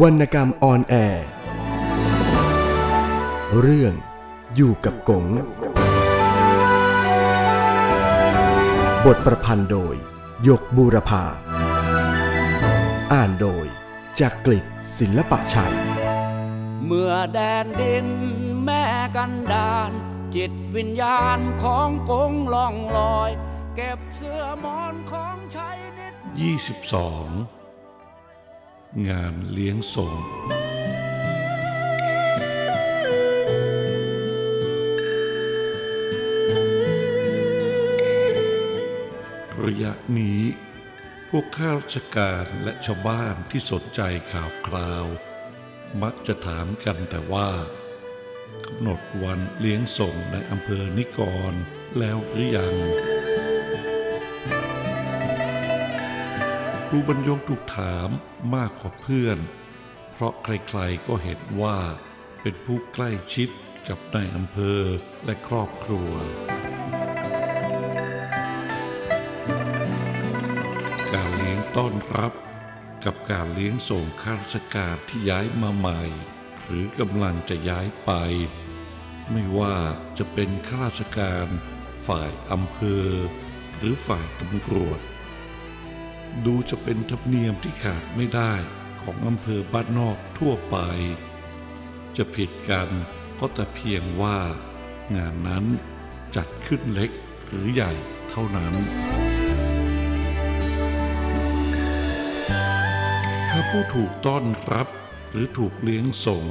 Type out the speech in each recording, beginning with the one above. วรรณกรรมออนแอร์เรื่องอยู่กับกงบทประพันธ์โดยหยกบูรพาอ่านโดยจักริดศิลปะชัยเมื่อแดนดินแม่กันดานจิตวิญญาณของกงล่องลอยเก็บเสื้อมอนของชัยนิด22งานเลี้ยงส่งระยะนี้พวกข้าราชการและชาวบ้านที่สนใจข่าวคราวมักจะถามกันแต่ว่ากำหนดวันเลี้ยงส่งในอำเภอนิกรแล้วหรือยังครูบรรยงถูกถามมากกว่าเพื่อนเพราะใครๆก็เห็นว่าเป็นผู้ใกล้ชิดกับนายอำเภอและครอบครัวการเลี้ยงต้อนรับกับการเลี้ยงส่งข้าราชการที่ย้ายมาใหม่หรือกำลังจะย้ายไปไม่ว่าจะเป็นข้าราชการฝ่ายอำเภอหรือฝ่ายตำรวจดูจะเป็นธรรมเนียมที่ขาดไม่ได้ของอำเภอบ้านนอกทั่วไปจะผิดกันก็แต่เพียงว่างานนั้นจัดขึ้นเล็กหรือใหญ่เท่านั้นถ้าผู้ถูกต้อนรับหรือถูกเลี้ยงส่ง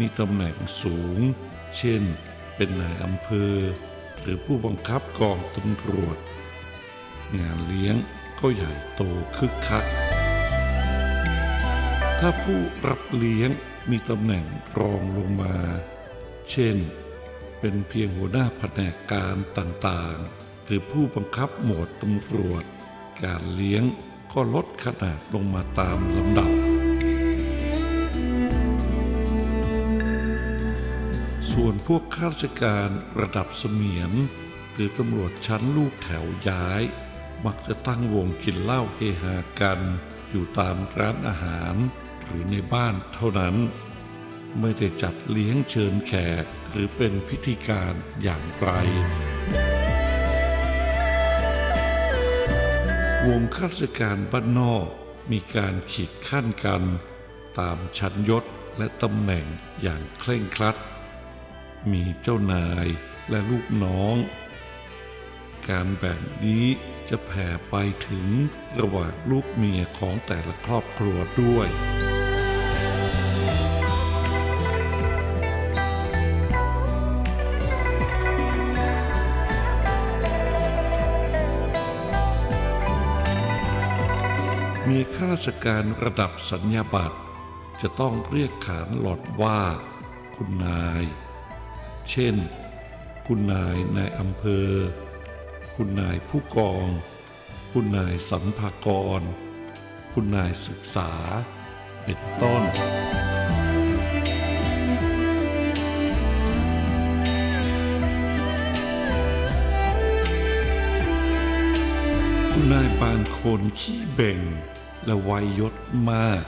มีตำแหน่งสูงเช่นเป็นนายอำเภอหรือผู้บังคับกองตำรวจงานเลี้ยงก็ใหญ่โตคึกคักถ้าผู้รับเลี้ยงมีตำแหน่งรองลงมาเช่นเป็นเพียงหัวหน้าแผนกการต่างๆหรือผู้บังคับหมวดตำรวจการเลี้ยงก็ลดขนาดลงมาตามลำดับส่วนพวกข้าราชการระดับเสมียนหรือตำรวจชั้นลูกแถวย้ายมักจะตั้งวงกินเหล้าเฮฮากันอยู่ตามร้านอาหารหรือในบ้านเท่านั้นไม่ได้จัดเลี้ยงเชิญแขกหรือเป็นพิธีการอย่างไรวงข้าราชการบ้านนอกมีการขีดขั้นกันตามชั้นยศและตำแหน่งอย่างเคร่งครัดมีเจ้านายและลูกน้องการแบ่งนี้จะแผ่ไปถึงระหว่างลูกเมียของแต่ละครอบครัวด้วยมีข้าราชการระดับสัญญาบัตรจะต้องเรียกขานหลอดว่าคุณนายเช่นคุณนายนายอำเภอคุณนายผู้กองคุณนายสัมภากรคุณนายศึกษาเป็นต้นคุณนายบางคนขี้เบ่งและไวยยศมาก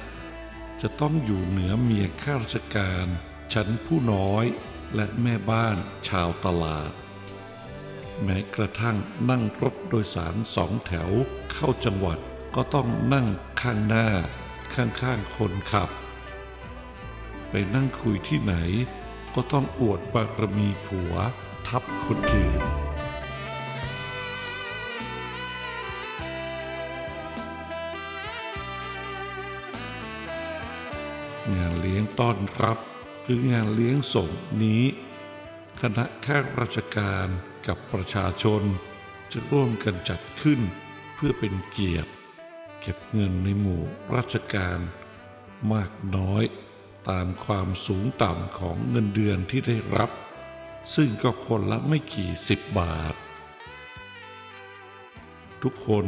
จะต้องอยู่เหนือเมียข้าราชการชั้นผู้น้อยและแม่บ้านชาวตลาดแม้กระทั่งนั่งรถโดยสารสองแถวเข้าจังหวัดก็ต้องนั่งข้างหน้าข้างๆคนขับไปนั่งคุยที่ไหนก็ต้องอวดบารมีผัวทับคนอื่นงานเลี้ยงต้อนรับหรืองานเลี้ยงส่งนี้คณะข้าราชการกับประชาชนจะร่วมกันจัดขึ้นเพื่อเป็นเกียรติเก็บเงินในหมู่ราชการมากน้อยตามความสูงต่ำของเงินเดือนที่ได้รับซึ่งก็คนละไม่กี่10 บาททุกคน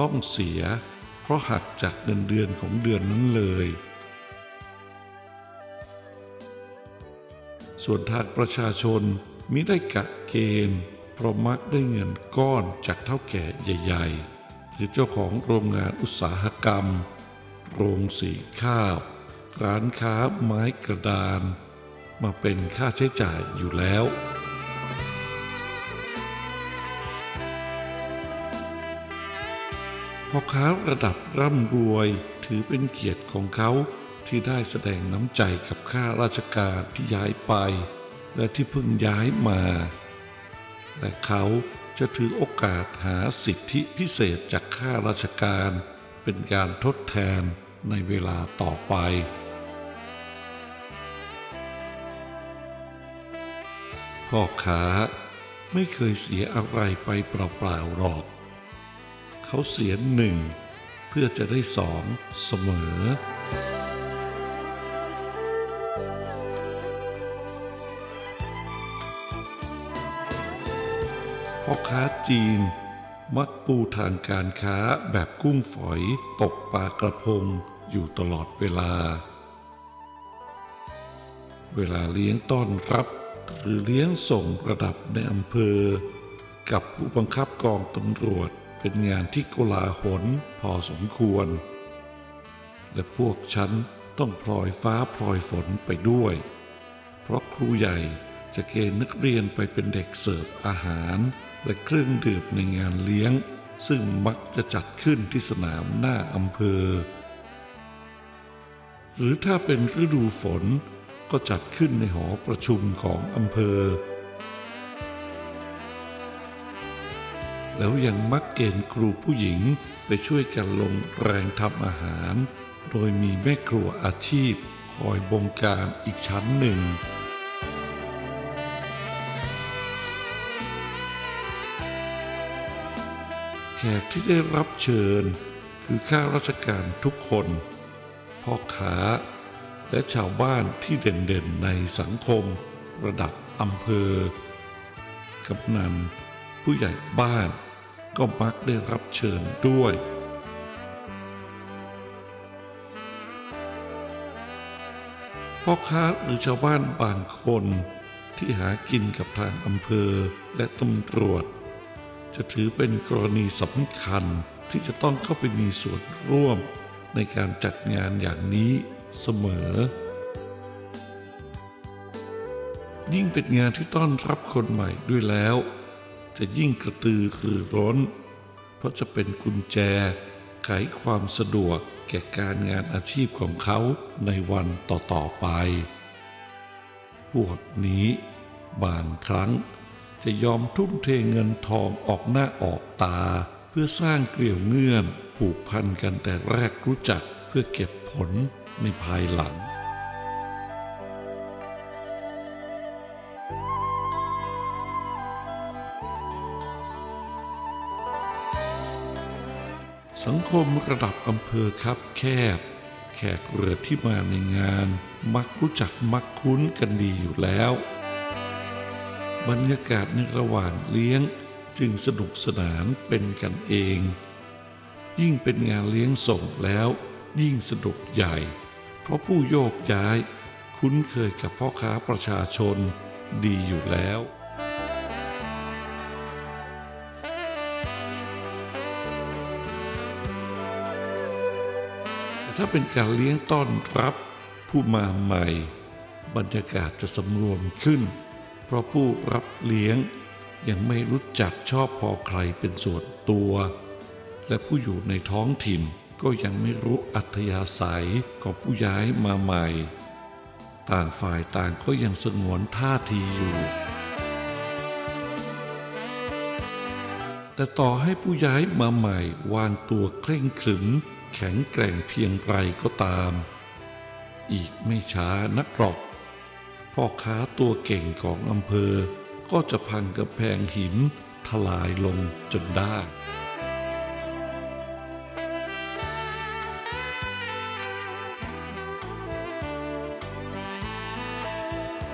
ต้องเสียเพราะหักจากเงินเดือนของเดือนนั้นเลยส่วนทางประชาชนมิได้กะเกณฑ์เพราะมักได้เงินก้อนจากเฒ่าแก่ใหญ่ๆหรือเจ้าของโรงงานอุตสาหกรรมโรงสีข้าว ร้านค้าไม้กระดานมาเป็นค่าใช้จ่ายอยู่แล้วพ่อค้าระดับร่ำรวยถือเป็นเกียรติของเขาที่ได้แสดงน้ำใจกับข้าราชการที่ย้ายไปและที่เพิ่งย้ายมาและเขาจะถือโอกาสหาสิทธิพิเศษจากข้าราชการเป็นการทดแทนในเวลาต่อไปพ่อค้าไม่เคยเสียอะไรไปเปล่าๆหรอกเขาเสียหนึ่งเพื่อจะได้สองเสมอพ่อค้าจีนมักปูทางการค้าแบบกุ้งฝอยตกปลากระพงอยู่ตลอดเวลาเลี้ยงต้อนรับหรือเลี้ยงส่งระดับในอำเภอกับผู้บังคับกองตำรวจเป็นงานที่โกลาหลพอสมควรและพวกฉันต้องพลอยฟ้าพลอยฝนไปด้วยเพราะครูใหญ่จะเกณฑ์นักเรียนไปเป็นเด็กเสิร์ฟอาหารและเครื่องดื่มในงานเลี้ยงซึ่งมักจะจัดขึ้นที่สนามหน้าอำเภอหรือถ้าเป็นฤดูฝนก็จัดขึ้นในหอประชุมของอำเภอแล้วยังมักเกณฑ์ครูผู้หญิงไปช่วยกันลงแรงทำอาหารโดยมีแม่ครัวอาชีพคอยบงการอีกชั้นหนึ่งแขกที่ได้รับเชิญคือข้าราชการทุกคนพ่อค้าและชาวบ้านที่เด่นๆในสังคมระดับอำเภอกำนันผู้ใหญ่บ้านก็มักได้รับเชิญด้วยพ่อค้าหรือชาวบ้านบางคนที่หากินกับทางอำเภอและตำรวจจะถือเป็นกรณีสำคัญที่จะต้องเข้าไปมีส่วนร่วมในการจัดงานอย่างนี้เสมอยิ่งเป็นงานที่ต้อนรับคนใหม่ด้วยแล้วจะยิ่งกระตือรือร้นเพราะจะเป็นกุญแจไขความสะดวกแก่การงานอาชีพของเขาในวันต่อๆไปพวกนี้บางครั้งจะยอมทุ่มเทเงินทองออกหน้าออกตาเพื่อสร้างเกลียวเงื่อนผูกพันกันแต่แรกรู้จักเพื่อเก็บผลในภายหลังสังคมระดับอำเภอคับแคบแขกเรือที่มาในงานมักรู้จักมักคุ้นกันดีอยู่แล้วบรรยากาศในระหว่างเลี้ยงจึงสนุกสนานเป็นกันเองยิ่งเป็นงานเลี้ยงส่งแล้วยิ่งสนุกใหญ่เพราะผู้โยกย้ายคุ้นเคยกับพ่อค้าประชาชนดีอยู่แล้วถ้าเป็นการเลี้ยงต้อนรับผู้มาใหม่บรรยากาศจะสำรวมขึ้นเพราะผู้รับเลี้ยงยังไม่รู้จักชอบพอใครเป็นส่วนตัวและผู้อยู่ในท้องถิ่นก็ยังไม่รู้อัธยาศัยของผู้ย้ายมาใหม่ต่างฝ่ายต่างก็ยังสงวนท่าทีอยู่แต่ต่อให้ผู้ย้ายมาใหม่วางตัวเคร่งขรึมแข็งแกร่งเพียงไรก็ตามอีกไม่ช้านักหรอกพ่อค้าตัวเก่งของอำเภอก็จะพังกำแพงหินทลายลงจนได้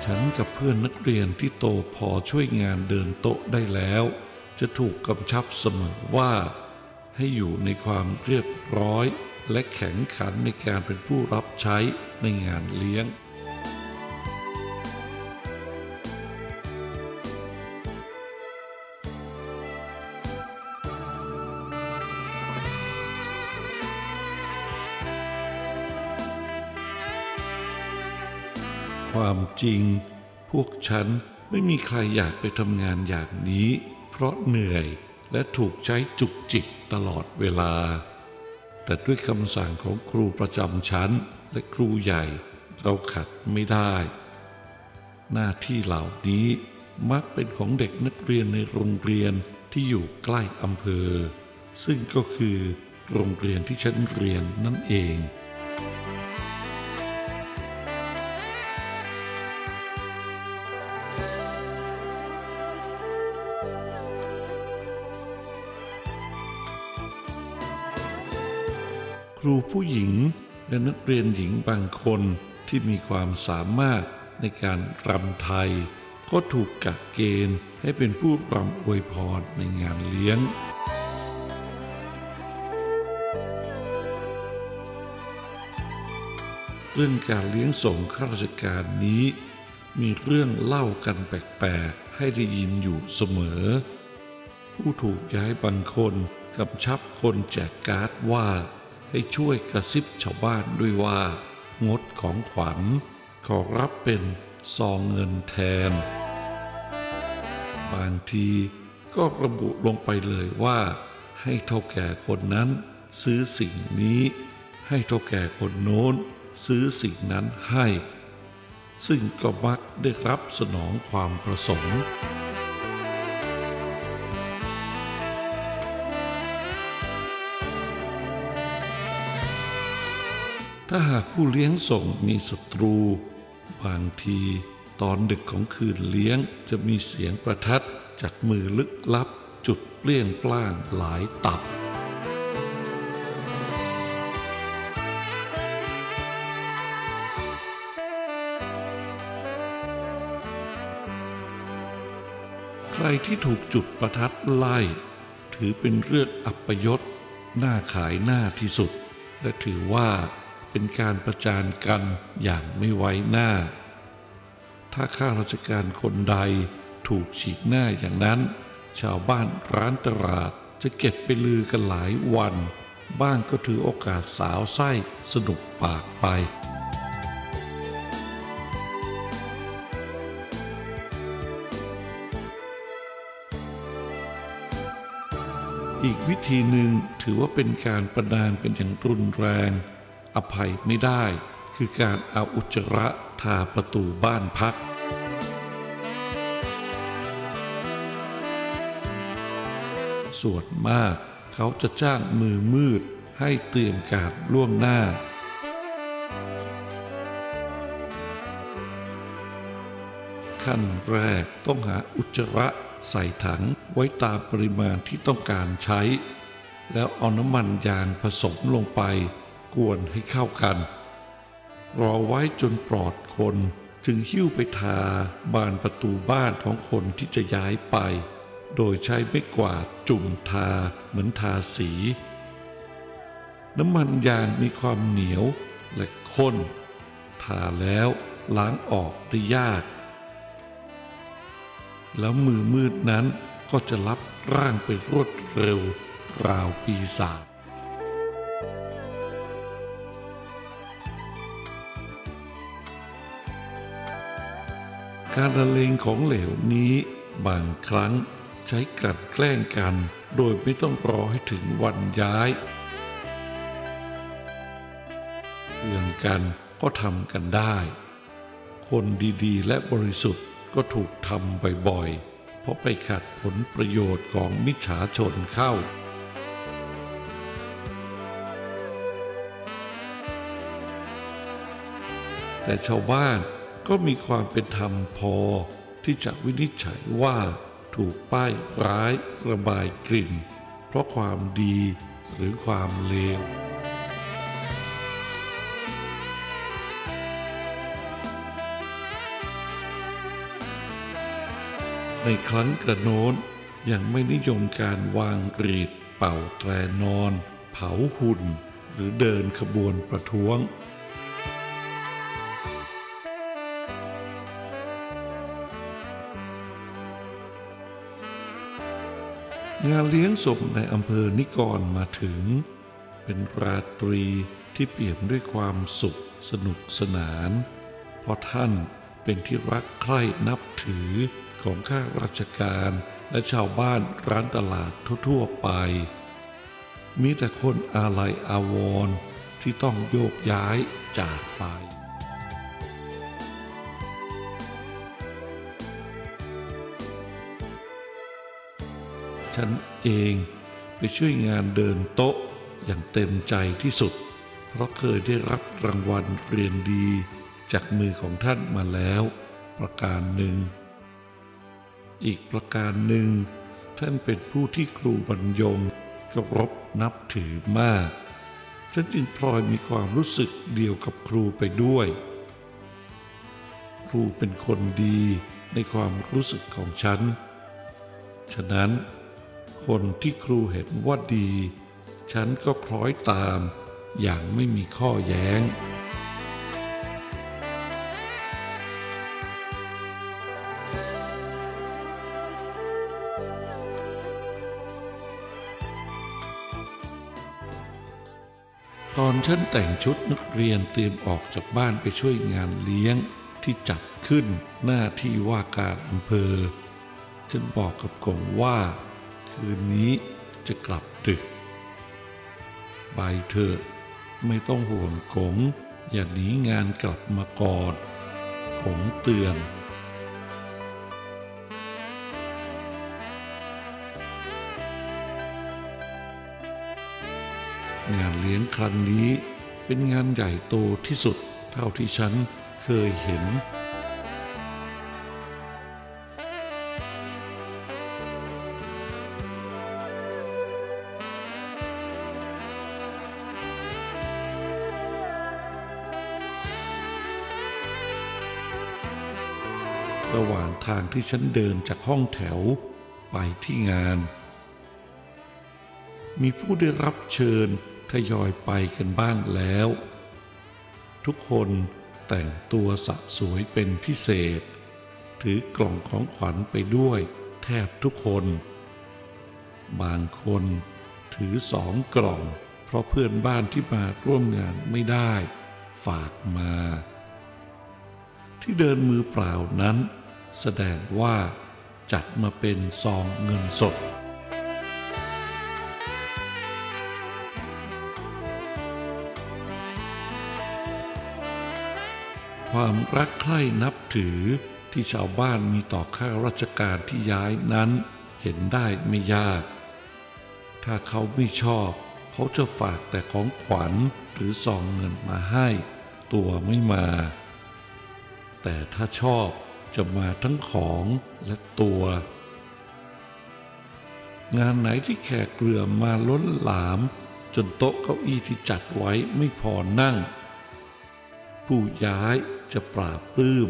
ฉันกับเพื่อนนักเรียนที่โตพอช่วยงานเดินโต๊ะได้แล้วจะถูกกำชับเสมอว่าให้อยู่ในความเรียบร้อยและแข็งขันในการเป็นผู้รับใช้ในงานเลี้ยง ความจริงพวกฉันไม่มีใครอยากไปทำงานอย่างนี้เพราะเหนื่อยและถูกใช้จุกจิกตลอดเวลาแต่ด้วยคำสั่งของครูประจำชั้นและครูใหญ่เราขัดไม่ได้หน้าที่เหล่านี้มักเป็นของเด็กนักเรียนในโรงเรียนที่อยู่ใกล้อำเภอซึ่งก็คือโรงเรียนที่ฉันเรียนนั่นเองครูผู้หญิงและนักเรียนหญิงบางคนที่มีความสามารถในการรำไทยก็ถูกกักเกณฑ์ให้เป็นผู้รำอวยพรในงานเลี้ยงเรื่องการเลี้ยงส่งข้าราชการนี้มีเรื่องเล่ากันแปลกๆให้ได้ยินอยู่เสมอผู้ถูกย้ายบางคนกำชับคนแจกการ์ดว่าให้ช่วยกระซิบชาวบ้านด้วยว่างดของขวัญขอรับเป็นซองเงินแทนบางทีก็ระบุลงไปเลยว่าให้เฒ่าแก่คนนั้นซื้อสิ่งนี้ให้เฒ่าแก่คนโน้นซื้อสิ่งนั้นให้ซึ่งก็มักได้รับสนองความประสงค์ถ้าหากผู้เลี้ยงส่งมีศัตรูบางทีตอนดึกของคืนเลี้ยงจะมีเสียงประทัดจากมือลึกลับจุดเปลี่ยนปล้างหลายตับใครที่ถูกจุดประทัดไล่ถือเป็นเรื่องอัปยศหน้าขายหน้าที่สุดและถือว่าเป็นการประจานกันอย่างไม่ไว้หน้าถ้าข้าราชการคนใดถูกฉีกหน้าอย่างนั้นชาวบ้านร้านตลาดจะเก็บไปลือกันหลายวันบ้างก็ถือโอกาสสาวไส้สนุกปากไปอีกวิธีหนึ่งถือว่าเป็นการประณามกันอย่างรุนแรงอภัยไม่ได้คือการเอาอุจจาระทาประตูบ้านพักส่วนมากเขาจะจ้างมือมืดให้เตรียมการล่วงหน้าขั้นแรกต้องหาอุจจาระใส่ถังไว้ตามปริมาณที่ต้องการใช้แล้วเอาน้ำมันยางผสมลงไปกวนให้เข้ากันรอไว้จนปลอดคนจึงหิ้วไปทาบานประตูบ้านของคนที่จะย้ายไปโดยใช้ไม้กวาดจุ่มทาเหมือนทาสีน้ำมันยางมีความเหนียวและข้นทาแล้วล้างออกได้ยากแล้วมือมืดนั้นก็จะรับร่างไปรวดเร็วราวปีศาจการละเลงของเหลวนี้บางครั้งใช้กลั่นแกล้งกันโดยไม่ต้องรอให้ถึงวันย้ายเคื่องกันก็ทำกันได้คนดีๆและบริสุทธิ์ก็ถูกทำบ่อยๆเพราะไปขัดผลประโยชน์ของมิจฉาชนเข้าแต่ชาวบ้านก็มีความเป็นธรรมพอที่จะวินิจฉัยว่าถูกป้ายร้ายระบายกลิ่นเพราะความดีหรือความเลวในครั้งกระโน้นยังไม่นิยมการวางกรีดเป่าแตรนอนเผาหุ่นหรือเดินขบวนประท้วงงานเลี้ยงศพในอำเภอนิกรมาถึงเป็นราตรีที่เปี่ยมด้วยความสุขสนุกสนานเพราะท่าน เป็นที่รักใคร่นับถือของข้าราชการและชาวบ้านร้านตลาดทั่วๆไปมีแต่คนอาลัยอาวรณ์ที่ต้องโยกย้ายจากไปฉันเองไปช่วยงานเดินโต๊ะอย่างเต็มใจที่สุดเพราะเคยได้รับรางวัลเรียนดีจากมือของท่านมาแล้วประการหนึ่งอีกประการหนึ่งท่านเป็นผู้ที่ครูบรรยงเคารพนับถือมากฉันจึงพลอยมีความรู้สึกเดียวกับครูไปด้วยครูเป็นคนดีในความรู้สึกของฉันฉะนั้นคนที่ครูเห็นว่าดีฉันก็คล้อยตามอย่างไม่มีข้อแย้งตอนฉันแต่งชุดนักเรียนเตรียมออกจากบ้านไปช่วยงานเลี้ยงที่จัดขึ้นหน้าที่ว่าการอำเภอฉันบอกกับกงว่าคืนนี้จะกลับดึกไปเถอะไม่ต้องห่วงกงอย่าหนีงานกลับมาก่อนกงเตือนงานเลี้ยงครั้งนี้เป็นงานใหญ่โตที่สุดเท่าที่ฉันเคยเห็นระหว่างทางที่ฉันเดินจากห้องแถวไปที่งานมีผู้ได้รับเชิญทยอยไปกันบ้างแล้วทุกคนแต่งตัวสะสวยเป็นพิเศษถือกล่องของขวัญไปด้วยแทบทุกคนบางคนถือ2 กล่องเพราะเพื่อนบ้านที่มาร่วมงานไม่ได้ฝากมาที่เดินมือเปล่านั้นแสดงว่าจัดมาเป็นซองเงินสดความรักใคร่นับถือที่ชาวบ้านมีต่อข้าราชการที่ย้ายนั้นเห็นได้ไม่ยากถ้าเขาไม่ชอบเขาจะฝากแต่ของขวัญหรือซองเงินมาให้ตัวไม่มาแต่ถ้าชอบจะมาทั้งของและตัวงานไหนที่แขกเรือมาล้นหลามจนโต๊ะเก้าอี้ที่จัดไว้ไม่พอนั่งผู้ย้ายจะปราบปลื้ม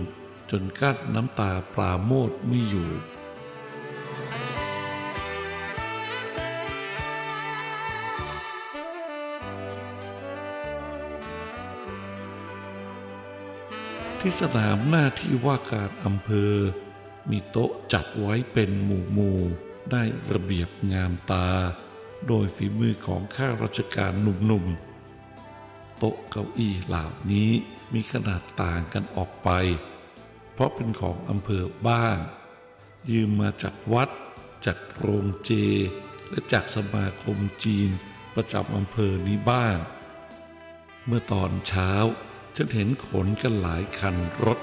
จนกั้นน้ำตาปราโมทย์ไม่อยู่ที่สนามหน้าที่ว่าการอำเภอมีโต๊ะจัดไว้เป็นหมู่ๆได้ระเบียบงามตาโดยฝีมือของข้าราชการหนุ่มๆโต๊ะเก้าอี้เหล่านี้มีขนาดต่างกันออกไปเพราะเป็นของอำเภอบ้างยืมมาจากวัดจากโรงเจและจากสมาคมจีนประจำอำเภอนี้บ้างเมื่อตอนเช้าฉันเห็นขนกันหลายคันรถ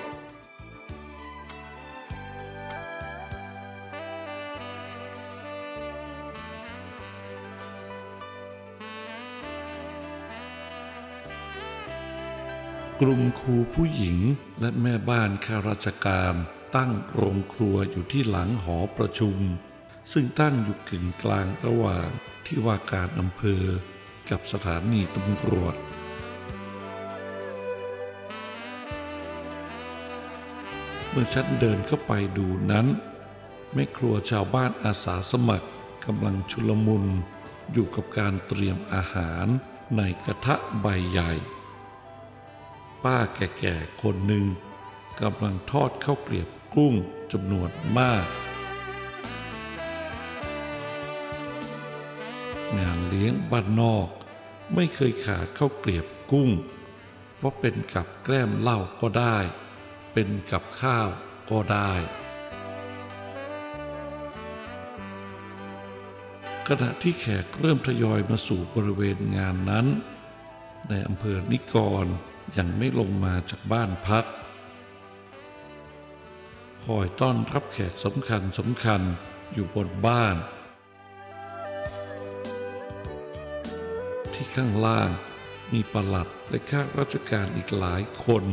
กลุ่มครูผู้หญิงและแม่บ้านข้าราชการตั้งโรงครัวอยู่ที่หลังหอประชุมซึ่งตั้งอยู่กึ่งกลางระหว่างที่ว่าการอำเภอกับสถานีตำรวจเมื่อฉันเดินเข้าไปดูนั้นแม่ครัวชาวบ้านอาสาสมัครกำลังชุลมุนอยู่กับการเตรียมอาหารในกระทะใบใหญ่ป้าแก่ๆคนหนึ่งกำลังทอดข้าวเกรียบกุ้งจำนวนมากงานเลี้ยงบ้านนอกไม่เคยขาดข้าวเกรียบกุ้งเพราะเป็นกับแกล้มเหล้าก็ได้ เป็นกับข้าวก็ได้ขณะที่แขกเริ่มทยอยมาสู่บริเวณงานนั้นในอำเภอนิกรยังไม่ลงมาจากบ้านพักคอยต้อนรับแขกสำคัญอยู่บนบ้านที่ข้างล่างมีปลัดและข้าราชการอีกหลายคน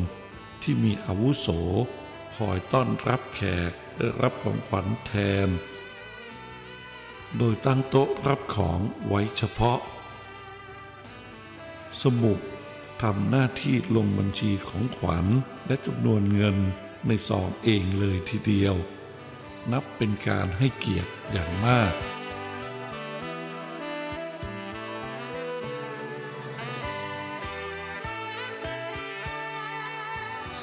ที่มีอาวุโสคอยต้อนรับแขกและรับของขวัญแทนโดยตั้งโต๊ะรับของไว้เฉพาะสมุกทำหน้าที่ลงบัญชีของขวัญและจำนวนเงินในซองเองเลยทีเดียวนับเป็นการให้เกียรติอย่างมาก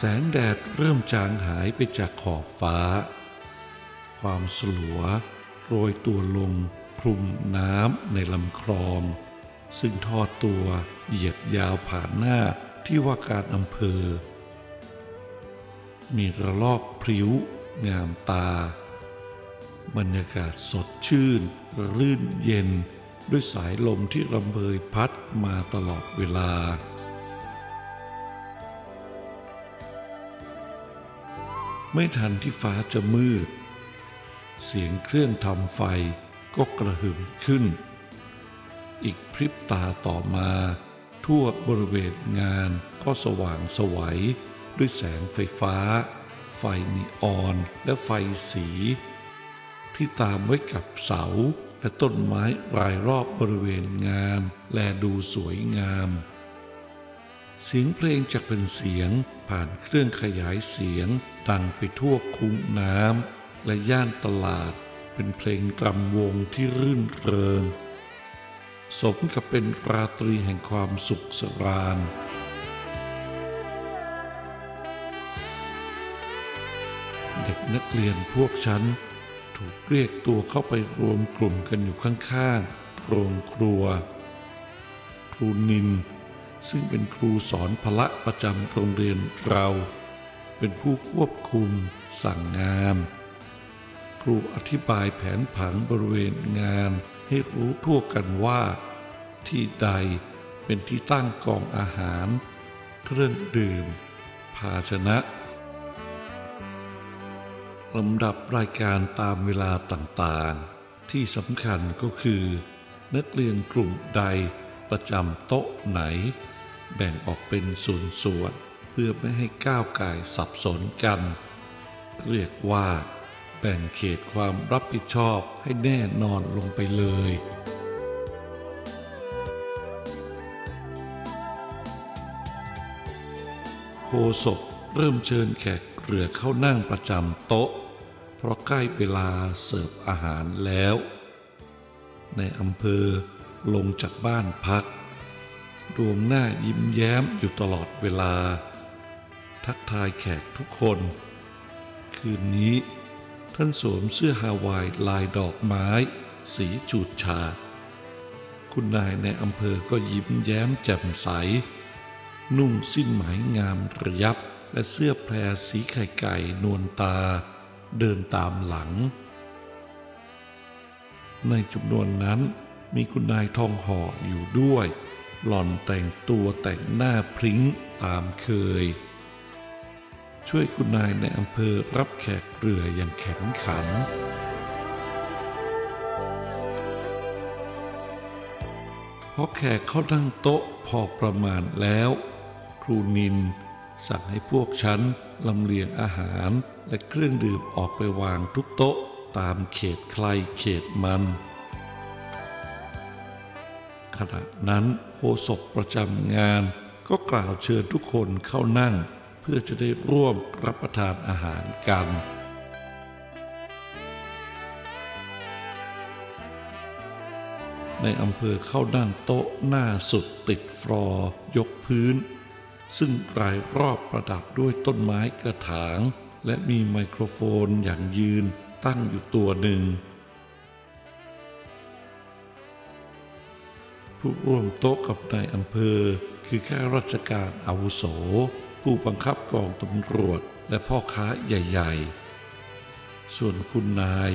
แสงแดดเริ่มจางหายไปจากขอบฟ้าความสลัวโรยตัวลงคลุมน้ำในลำคลองซึ่งทอดตัวเหยียดยาวผ่านหน้าที่ว่าการอำเภอมีระลอกพริ้วงามตาบรรยากาศสดชื่นรื่นเย็นด้วยสายลมที่รำเบยพัดมาตลอดเวลาไม่ทันที่ฟ้าจะมืดเสียงเครื่องทำไฟก็กระหึ่มขึ้นอีกพริบตาต่อมาทั่วบริเวณงานก็สว่างสวัยด้วยแสงไฟฟ้าไฟนีออนและไฟสีที่ตามไว้กับเสาและต้นไม้รายรอบบริเวณงานแลดูสวยงามเสียงเพลงจากแผ่นเสียงผ่านเครื่องขยายเสียงดังไปทั่วคุ้งน้ำและย่านตลาดเป็นเพลงรำวงที่รื่นเริงสมกับเป็นราตรีแห่งความสุขสรานเด็กนักเรียนพวกฉันถูกเรียกตัวเข้าไปรวมกลุ่มกันอยู่ข้างๆโรงครัวครูนินซึ่งเป็นครูสอนพละประจำโรงเรียนเราเป็นผู้ควบคุมสั่งงานครูอธิบายแผนผังบริเวณงานให้รู้ทั่วกันว่าที่ใดเป็นที่ตั้งกองอาหารเครื่องดื่มภาชนะลำดับรายการตามเวลาต่างๆที่สำคัญก็คือนักเรียนกลุ่มใดประจำโต๊ะไหนแบ่งออกเป็นส่วนๆเพื่อไม่ให้ก้าวก่ายสับสนกันเรียกว่าแบ่งเขตความรับผิดชอบให้แน่นอนลงไปเลยโฆษกเริ่มเชิญแขกเรือเข้านั่งประจำโต๊ะเพราะใกล้เวลาเสิร์ฟอาหารแล้วในอำเภอลงจากบ้านพักดวงหน้ายิ้มแย้มอยู่ตลอดเวลาทักทายแขกทุกคนคืนนี้ท่านสวมเสื้อฮาวายลายดอกไม้สีฉูดฉาดคุณนายในอำเภอก็ยิ้มแย้มแจ่มใสนุ่งสิ้นไหมงามระยับและเสื้อแพรสีไข่ไก่นวลตาเดินตามหลังในจำนวนนั้นมีคุณนายทองห่ออยู่ด้วยหล่อนแต่งตัวแต่งหน้าพริ้งตามเคยช่วยคุณนายในอำเภอรับแขกเรืออย่างแข็งขันพอแขกเข้านั่งโต๊ะพอประมาณแล้วครูนินสั่งให้พวกฉันลำเลียงอาหารและเครื่องดื่มออกไปวางทุกโต๊ะตามเขตใครเขตมันขณะนั้นโฆษกประจำงานก็กล่าวเชิญทุกคนเข้านั่งเพื่อจะได้ร่วมรับประทานอาหารกันในอำเภอเข้านั่งโต๊ะหน้าสุดติดฟลอร์ยกพื้นซึ่งรายรอบประดับด้วยต้นไม้กระถางและมีไมโครโฟนอย่างยืนตั้งอยู่ตัวหนึ่งผู้ร่วมโต๊ะกับนายอำเภอคือข้าราชการอาวุโสผู้บังคับกองตำรวจ และพ่อค้าใหญ่ๆส่วนคุณนาย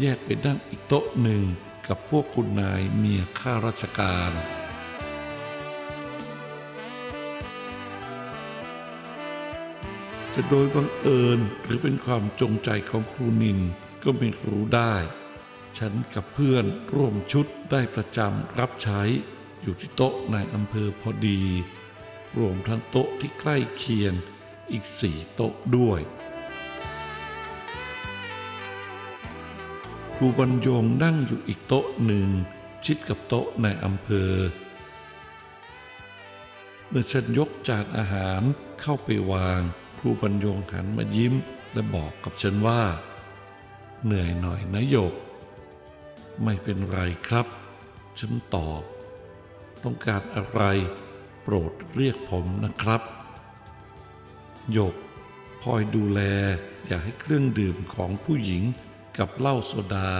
แยกไปนั่งอีกโต๊ะหนึ่งกับพวกคุณนายเมียข้าราชการจะโดยบังเอิญหรือเป็นความจงใจของครูนินก็ไม่รู้ได้ฉันกับเพื่อนร่วมชุดได้ประจำรับใช้อยู่ที่โต๊ะนายอำเภอพอดีรวมทั้งโต๊ะที่ใกล้เคียงอีก4 โต๊ะด้วยครูบรรยงนั่งอยู่อีกโต๊ะหนึ่งชิดกับโต๊ะนายอำเภอเมื่อฉันยกจานอาหารเข้าไปวางครูบรรยงหันมายิ้มและบอกกับฉันว่าเหนื่อยหน่อยนะโยกไม่เป็นไรครับฉันตอบต้องการอะไรโปรดเรียกผมนะครับโยกคอยดูแลอย่าให้เครื่องดื่มของผู้หญิงกับเหล้าโซดา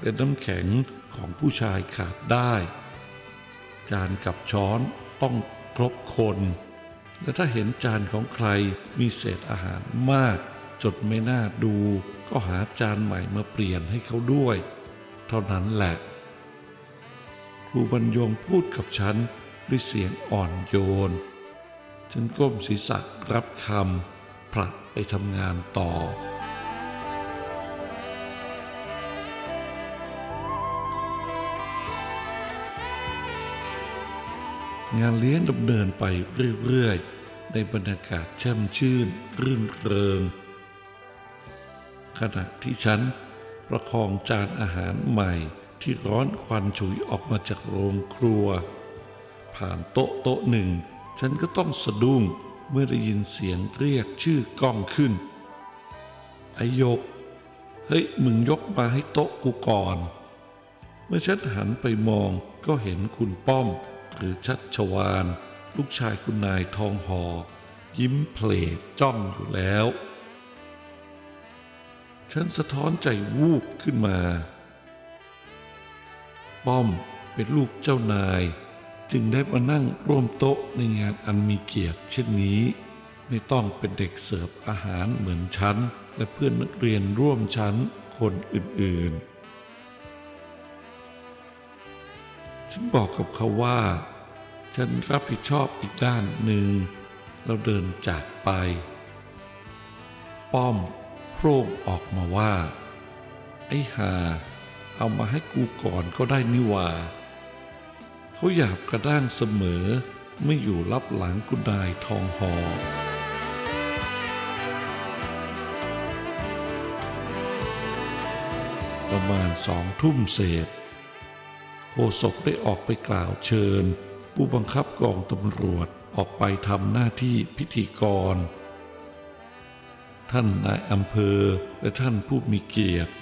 และน้ำแข็งของผู้ชายขาดได้จานกับช้อนต้องครบคนและถ้าเห็นจานของใครมีเศษอาหารมากจนไม่น่าดูก็หาจานใหม่มาเปลี่ยนให้เขาด้วยเท่านั้นแหละครูบรรยงพูดกับฉันด้วยเสียงอ่อนโยนฉันก้มศีรษะรับคำผลัดไปทำงานต่องานเลี้ยงดำเนินไปเรื่อยๆในบรรยากาศแช่มชื่นรื่นเริงขณะที่ฉันประคองจานอาหารใหม่ที่ร้อนควันฉุยออกมาจากโรงครัวผ่านโต๊ะหนึ่งฉันก็ต้องสะดุ้งเมื่อได้ยินเสียงเรียกชื่อก้องขึ้นไอ้ยกเฮ้ยมึงยกมาให้โต๊ะกูก่อนเมื่อฉันหันไปมองก็เห็นคุณป้อมหรือชัชวาลลูกชายคุณนายทองหอยิ้มเพลดจ้องอยู่แล้วฉันสะท้อนใจวูบขึ้นมาป้อมเป็นลูกเจ้านายจึงได้มานั่งร่วมโต๊ะในงานอันมีเกียรติเช่นนี้ไม่ต้องเป็นเด็กเสิร์ฟอาหารเหมือนฉันและเพื่อนนักเรียนร่วมชั้นคนอื่นๆฉันบอกกับเขาว่าฉันรับผิดชอบอีกด้านหนึ่งเราเดินจากไปป้อมโพร่งออกมาว่าไอ้ห่าเอามาให้กูก่อนก็ได้นี่ว่าเขาหยาบกระด้างเสมอไม่อยู่รับหลังคุณนายทองหอประมาณ 20:00 น.เศษโฆษกได้ออกไปกล่าวเชิญผู้บังคับกองตำรวจออกไปทำหน้าที่พิธีกรท่านนายอำเภอและท่านผู้มีเกียรติ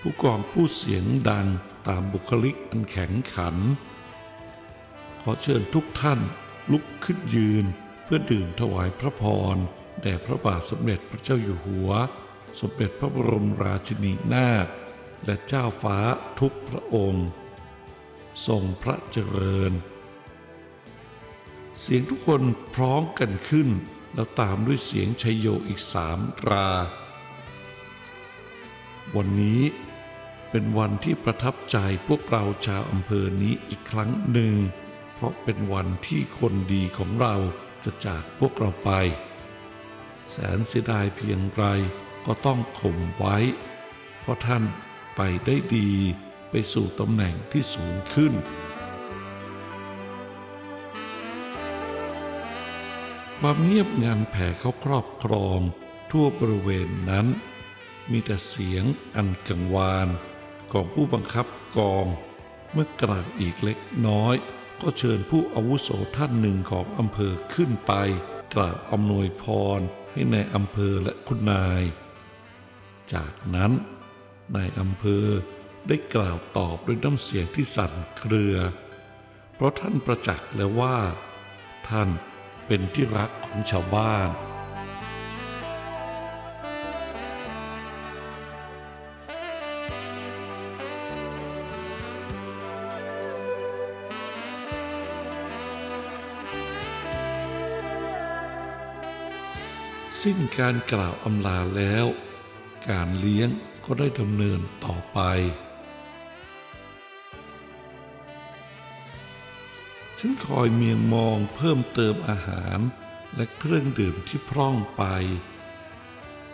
ผู้กองพูดเสียงดังตามบุคลิกอันแข็งขันขอเชิญทุกท่านลุกขึ้นยืนเพื่อดื่มถวายพระพรแด่พระบาทสมเด็จพระเจ้าอยู่หัวสมเด็จพระบรมราชินีนาถและเจ้าฟ้าทุกพระองค์ทรงพระเจริญเสียงทุกคนพร้อมกันขึ้นแล้วตามด้วยเสียงชัยโยอีก3 ราวันนี้เป็นวันที่ประทับใจพวกเราชาวอำเภอนี้อีกครั้งหนึ่งเพราะเป็นวันที่คนดีของเราจะจากพวกเราไปแสนเสียดายเพียงไรก็ต้องข่มไว้เพราะท่านไปได้ดีไปสู่ตำแหน่งที่สูงขึ้นความเงียบงันแผ่เข้าครอบครองทั่วบริเวณนั้นมีแต่เสียงอันกังวานของผู้บังคับกองเมื่อกล่าวอีกเล็กน้อยก็เชิญผู้อาวุโสท่านหนึ่งของอำเภอขึ้นไปกล่าวอำนวยพรให้นายอำเภอและคุณนายจากนั้นนายอำเภอได้กล่าวตอบด้วยน้ำเสียงที่สั่นเครือเพราะท่านประจักษ์แล้วว่าท่านเป็นที่รักของชาวบ้าน สิ้นการกล่าวอำลาแล้วการเลี้ยงก็ได้ดำเนินต่อไปฉันคอยเมียงมองเพิ่มเติมอาหารและเครื่องดื่มที่พร่องไป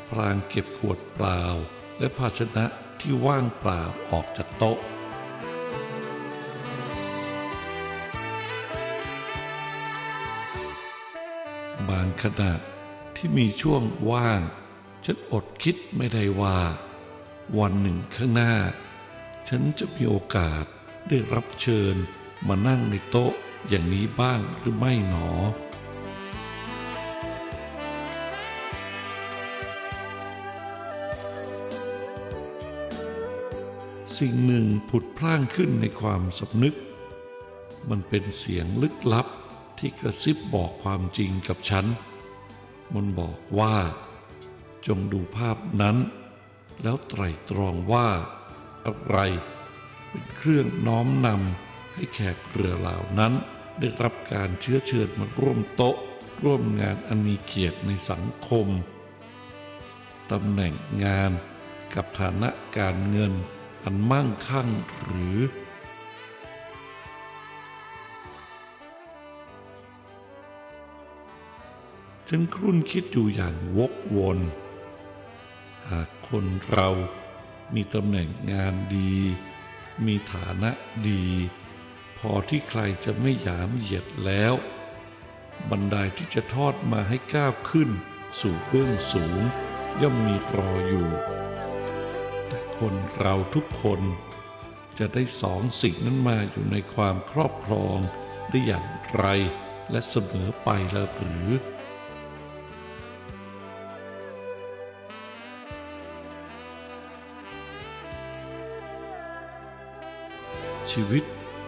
พลางเก็บขวดเปล่าและภาชนะที่ว่างเปล่าออกจากโต๊ะบางขณะที่มีช่วงว่างฉันอดคิดไม่ได้ว่าวันหนึ่งข้างหน้าฉันจะมีโอกาสได้รับเชิญมานั่งในโต๊ะอย่างนี้บ้างหรือไม่หนอสิ่งหนึ่งผุดพร่างขึ้นในความสำนึกมันเป็นเสียงลึกลับที่กระซิบบอกความจริงกับฉันมันบอกว่าจงดูภาพนั้นแล้วไตร่ตรองว่าอะไรเป็นเครื่องน้อมนำให้แขกเรือเหล่านั้นได้รับการเชื้อเชิญมาร่วมโต๊ะร่วมงานอันมีเกียรติในสังคมตำแหน่งงานกับฐานะการเงินอันมั่งคั่งหรือฉันครุ่นคิดอยู่อย่างวกวนหากคนเรามีตำแหน่งงานดีมีฐานะดีพอที่ใครจะไม่หยามเหยียดแล้วบันไดที่จะทอดมาให้ก้าวขึ้นสู่เบื้องสูงย่อมมีรออยู่แต่คนเราทุกคนจะได้สองสิ่งนั้นมาอยู่ในความครอบครองได้อย่างไรและเสมอไปแล้วหรือชีวิต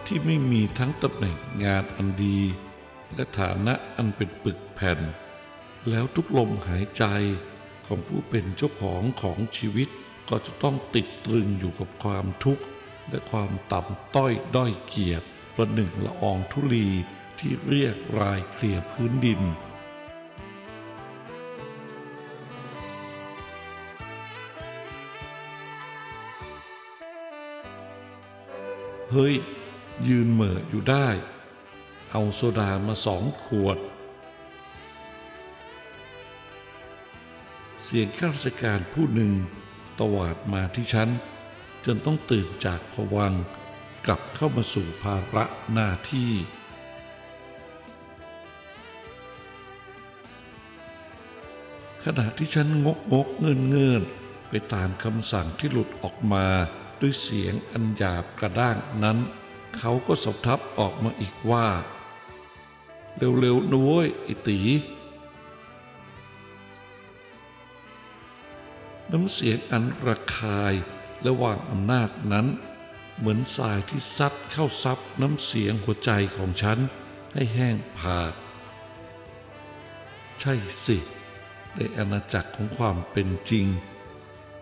ที่ไม่มีทั้งตำแหน่งงานอันดีและฐานะอันเป็นปึกแผ่นแล้วทุกลมหายใจของผู้เป็นเจ้าของของชีวิตก็จะต้องติดตรึงอยู่กับความทุกข์และความต่ำต้อยด้อยเกียรติประหนึ่งละอองธุลีที่เรียกรายเคลียร์พื้นดินเฮ้ยยืนเหม่ออยู่ได้เอาโซดามา2 ขวดเสียงข้าราชการผู้หนึ่งตวาดมาที่ฉันจนต้องตื่นจากภวังค์กลับเข้ามาสู่ภาระหน้าที่ขณะที่ฉันงกเงินไปตามคำสั่งที่หลุดออกมาด้วยเสียงอันหยาบกระด้างนั้นเขาก็สบทับออกมาอีกว่าเร็วๆนะเว้ยไอ้ตีน้ำเสียงอันระคายและวางอำนาจนั้นเหมือนทรายที่ซัดเข้าซับน้ำเสียงหัวใจของฉันให้แห้งผากใช่สิในอาณาจักรของความเป็นจริง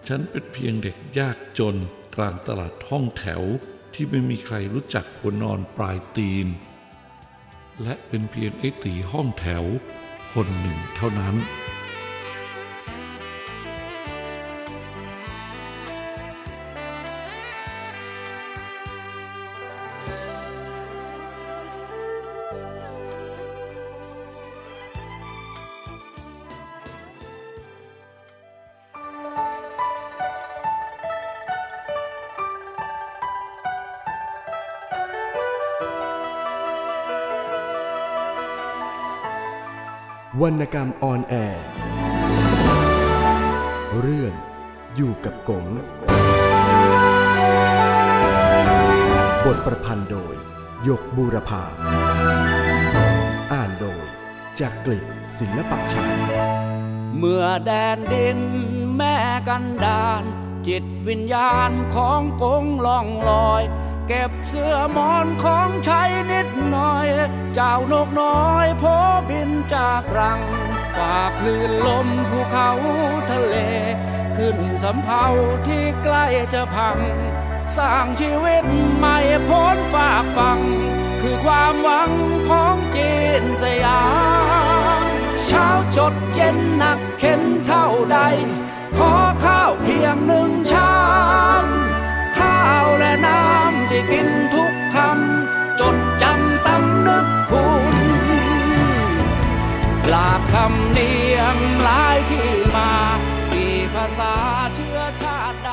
ฉันเป็นเพียงเด็กยากจนกลางตลาดห้องแถวที่ไม่มีใครรู้จักหัวนอนปลายตีนและเป็นเพียงไอ้ตีห้องแถวคนหนึ่งเท่านั้นวรรณกรรมออนแอร์เรื่องอยู่กับกงบทประพันธ์โดยยกบูรพาอ่านโดยจากกลิ่นศิลปะชัยเมื่อแดนดินแม่กันดารจิตวิญญาณของกงล่องลอยเก็บเสื้อหมอนของใช้นิดหน่อยเจ้านกน้อยโผบินจากรังฝากคลื่นลมภูเขาทะเลขึ้นสำเภาที่ใกล้จะพังสร้างชีวิตใหม่พ้นฝากฝั่งคือความหวังของจีนสยาม เช้าจดเย็นหนักเข็นเท่าใดขอข้าวเพียงหนึ่งชามข้าวและน้ำที่กินทุกคำจดจำสำนึกคุณหลากคำเนียมหลายที่มามีภาษาเชื้อชาติใด